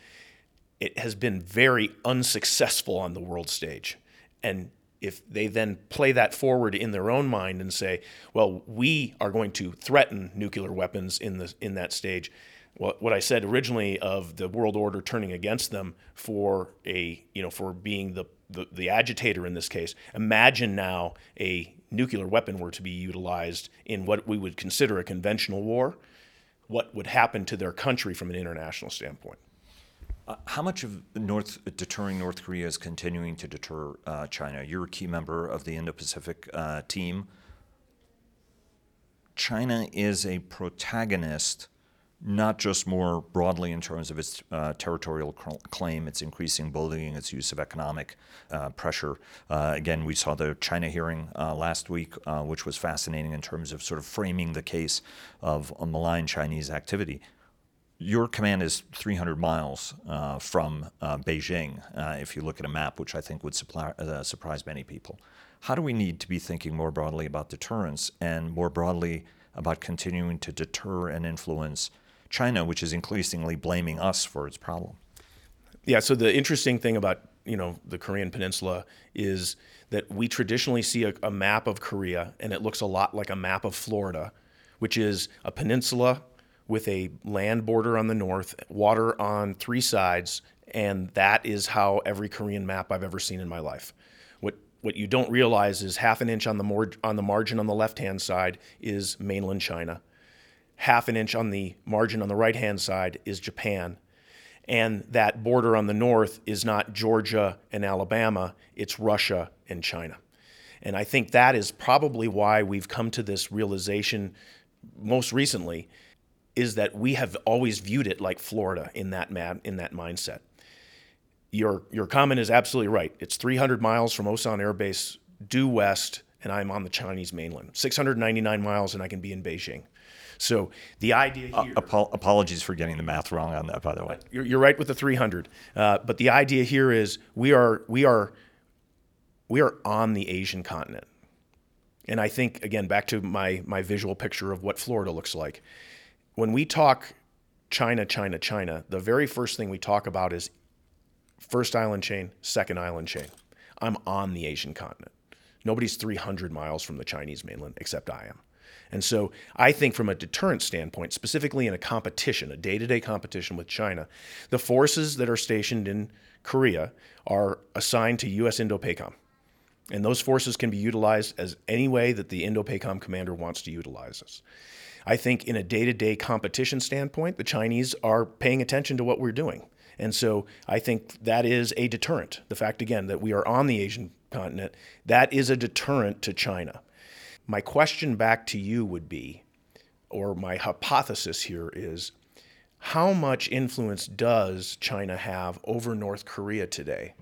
it has been very unsuccessful on the world stage. And if they then play that forward in their own mind and say, well, we are going to threaten nuclear weapons in the in that stage, what what I said originally of the world order turning against them for a you know for being the the, the agitator in this case. Imagine now a nuclear weapon were to be utilized in what we would consider a conventional war. What would happen to their country from an international standpoint? Uh, how much of North deterring North Korea is continuing to deter uh, China? You're a key member of the Indo-Pacific uh, team. China is a protagonist, not just more broadly in terms of its uh, territorial cl- claim, its increasing bullying, its use of economic uh, pressure. Uh, again, we saw the China hearing uh, last week, uh, which was fascinating in terms of sort of framing the case of a malign Chinese activity. Your command is three hundred miles uh, from uh, Beijing, uh, if you look at a map, which I think would supply, uh, surprise many people. How do we need to be thinking more broadly about deterrence and more broadly about continuing to deter and influence China, which is increasingly blaming us for its problem? Yeah, so the interesting thing about, you know, the Korean Peninsula is that we traditionally see a, a map of Korea, and it looks a lot like a map of Florida, which is a peninsula with a land border on the north, water on three sides, and that is how every Korean map I've ever seen in my life. What what you don't realize is half an inch on the mor- on the margin on the left-hand side is mainland China. Half an inch on the margin on the right-hand side is Japan. And that border on the north is not Georgia and Alabama, it's Russia and China. And I think that is probably why we've come to this realization most recently, is that we have always viewed it like Florida in that map, in that mindset. Your, your comment is absolutely right. It's three hundred miles from Osan Air Base due west, and I'm on the Chinese mainland. six hundred ninety-nine miles, and I can be in Beijing. So the idea here... Uh, ap- apologies for getting the math wrong on that, by the way. You're, you're right with the three hundred. Uh, but the idea here is we are we are, we are on the Asian continent. And I think, again, back to my, my visual picture of what Florida looks like. When we talk China, China, China, the very first thing we talk about is first island chain, second island chain. I'm on the Asian continent. Nobody's three hundred miles from the Chinese mainland except I am. And so I think from a deterrence standpoint, specifically in a competition, a day-to-day competition with China, the forces that are stationed in Korea are assigned to U S Indo-PACOM. And those forces can be utilized as any way that the Indo-PACOM commander wants to utilize us. I think in a day-to-day competition standpoint, the Chinese are paying attention to what we're doing. And so I think that is a deterrent. The fact, again, that we are on the Asian continent, that is a deterrent to China. My question back to you would be, or my hypothesis here is, how much influence does China have over North Korea today?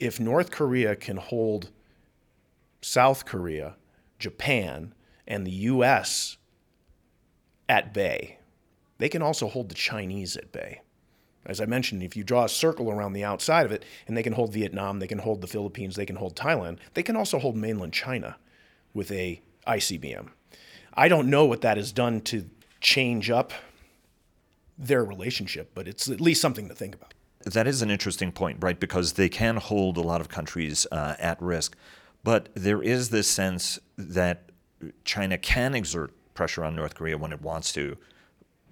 If North Korea can hold South Korea, Japan, and the U S at bay, they can also hold the Chinese at bay. As I mentioned, if you draw a circle around the outside of it, and they can hold Vietnam, they can hold the Philippines, they can hold Thailand, they can also hold mainland China with a I C B M. I don't know what that has done to change up their relationship, but it's at least something to think about. That is an interesting point, right? Because they can hold a lot of countries uh, at risk, but there is this sense that China can exert pressure on North Korea when it wants to,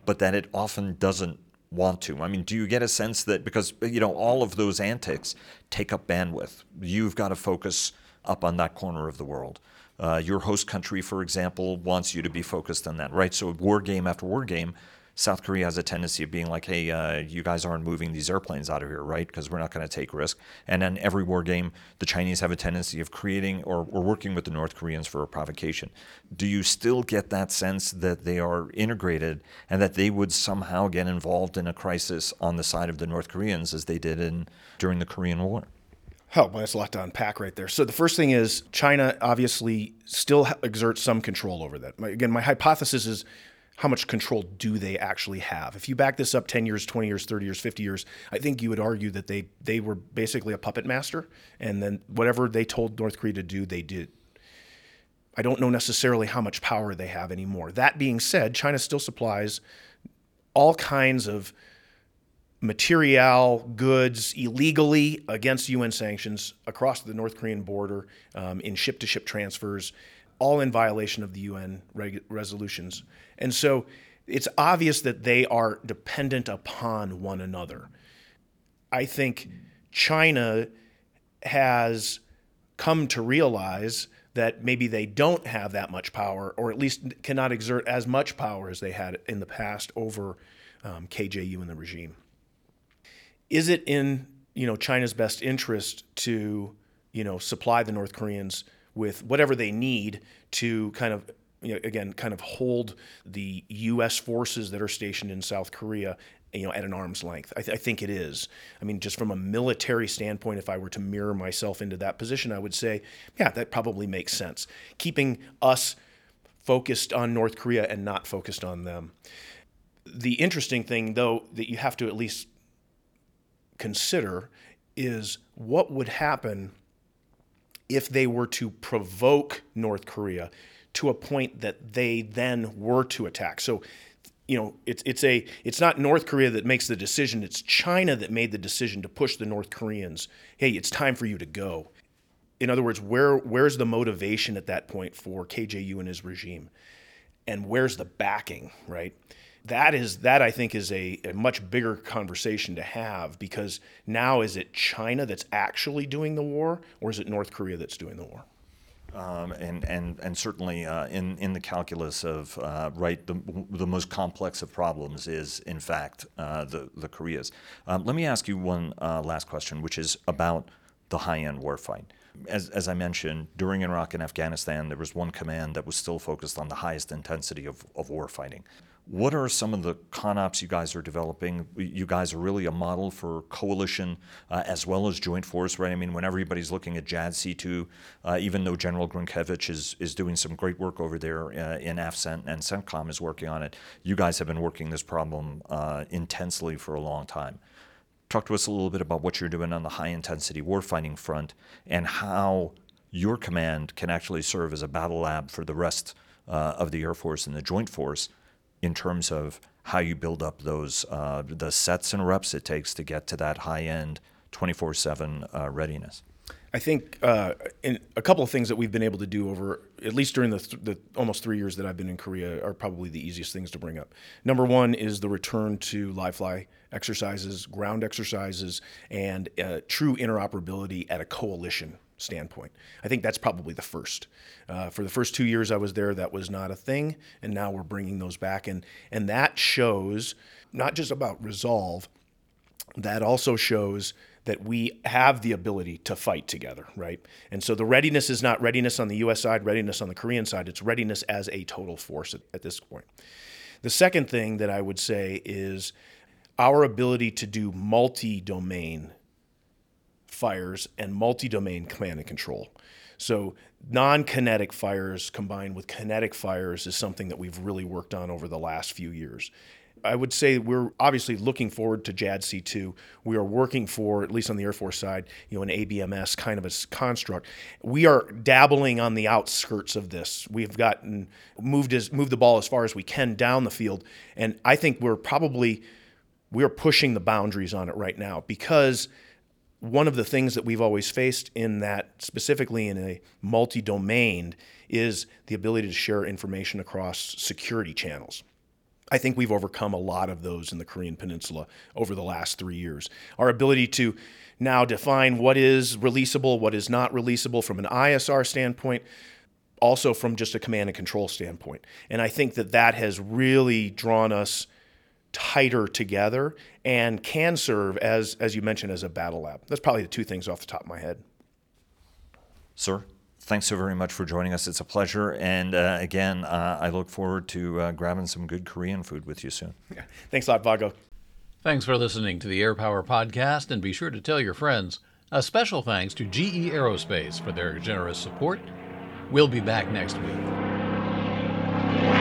but that it often doesn't want to. I mean, do you get a sense that, because, you know, all of those antics take up bandwidth. You've got to focus up on that corner of the world. Uh, your host country, for example, wants you to be focused on that, right? So war game after war game, South Korea has a tendency of being like, hey, uh, you guys aren't moving these airplanes out of here, right? Because we're not going to take risk. And then every war game, the Chinese have a tendency of creating or, or working with the North Koreans for a provocation. Do you still get that sense that they are integrated and that they would somehow get involved in a crisis on the side of the North Koreans as they did in during the Korean War? Oh, well, that's a lot to unpack right there. So the first thing is China obviously still exerts some control over that. My, again, my hypothesis is how much control do they actually have? If you back this up ten years, twenty years, thirty years, fifty years, I think you would argue that they they were basically a puppet master, and then whatever they told North Korea to do, they did. I don't know necessarily how much power they have anymore. That being said, China still supplies all kinds of material, goods, illegally against U N sanctions across the North Korean border, um, in ship-to-ship transfers, all in violation of the U N reg- resolutions. And so it's obvious that they are dependent upon one another. I think China has come to realize that maybe they don't have that much power, or at least cannot exert as much power as they had in the past over um, K J U and the regime. Is it in, you know, China's best interest to, you know, supply the North Koreans with whatever they need to kind of, you know, again, kind of hold the U S forces that are stationed in South Korea, you know, at an arm's length? I, th- I think it is. I mean, just from a military standpoint, if I were to mirror myself into that position, I would say, yeah, that probably makes sense. Keeping us focused on North Korea and not focused on them. The interesting thing, though, that you have to at least consider is what would happen if they were to provoke North Korea to a point that they then were to attack. So, you know, it's it's a it's not North Korea that makes the decision. It's China that made the decision to push the North Koreans. Hey, it's time for you to go. In other words, where where's the motivation at that point for K J U and his regime, and where's the backing, right? That is that I think is a, a much bigger conversation to have, because now is it China that's actually doing the war, or is it North Korea that's doing the war? Um, and and and certainly uh, in in the calculus of uh, right, the the most complex of problems is in fact uh, the the Koreas. Um, let me ask you one uh, last question, which is about the high-end warfight. As, as I mentioned, during Iraq and Afghanistan, there was one command that was still focused on the highest intensity of, of warfighting. What are some of the CONOPs you guys are developing? You guys are really a model for coalition uh, as well as joint force, right? I mean, when everybody's looking at J A D C two, uh, even though General Grynkewich is is doing some great work over there uh, in AFSENT, and CENTCOM is working on it, you guys have been working this problem uh, intensely for a long time. Talk to us a little bit about what you're doing on the high-intensity warfighting front and how your command can actually serve as a battle lab for the rest uh, of the Air Force and the joint force in terms of how you build up those uh, the sets and reps it takes to get to that high-end twenty-four seven uh, readiness. I think uh, in a couple of things that we've been able to do over, at least during the, th- the almost three years that I've been in Korea, are probably the easiest things to bring up. Number one is the return to live fly exercises, ground exercises, and uh, true interoperability at a coalition standpoint. I think that's probably the first. Uh, for the first two years I was there, that was not a thing, and now we're bringing those back. And, and that shows not just about resolve, that also shows that we have the ability to fight together, right? And so the readiness is not readiness on the U S side, readiness on the Korean side. It's readiness as a total force at, at this point. The second thing that I would say is our ability to do multi-domain fires and multi-domain command and control. So non-kinetic fires combined with kinetic fires is something that we've really worked on over the last few years. I would say we're obviously looking forward to J A D C two. We are working for, at least on the Air Force side, you know, an A B M S kind of a construct. We are dabbling on the outskirts of this. We've gotten moved as moved the ball as far as we can down the field, and I think we're probably we are pushing the boundaries on it right now, because one of the things that we've always faced in that, specifically in a multi-domain, is the ability to share information across security channels. I think we've overcome a lot of those in the Korean Peninsula over the last three years. Our ability to now define what is releasable, what is not releasable from an I S R standpoint, also from just a command and control standpoint. And I think that that has really drawn us tighter together and can serve, as, as you mentioned, as a battle lab. That's probably the two things off the top of my head. Sir? Thanks so very much for joining us. It's a pleasure. And uh, again, uh, I look forward to uh, grabbing some good Korean food with you soon. Yeah. Thanks a lot, Vago. Thanks for listening to the Air Power Podcast, and be sure to tell your friends. A special thanks to G E Aerospace for their generous support. We'll be back next week.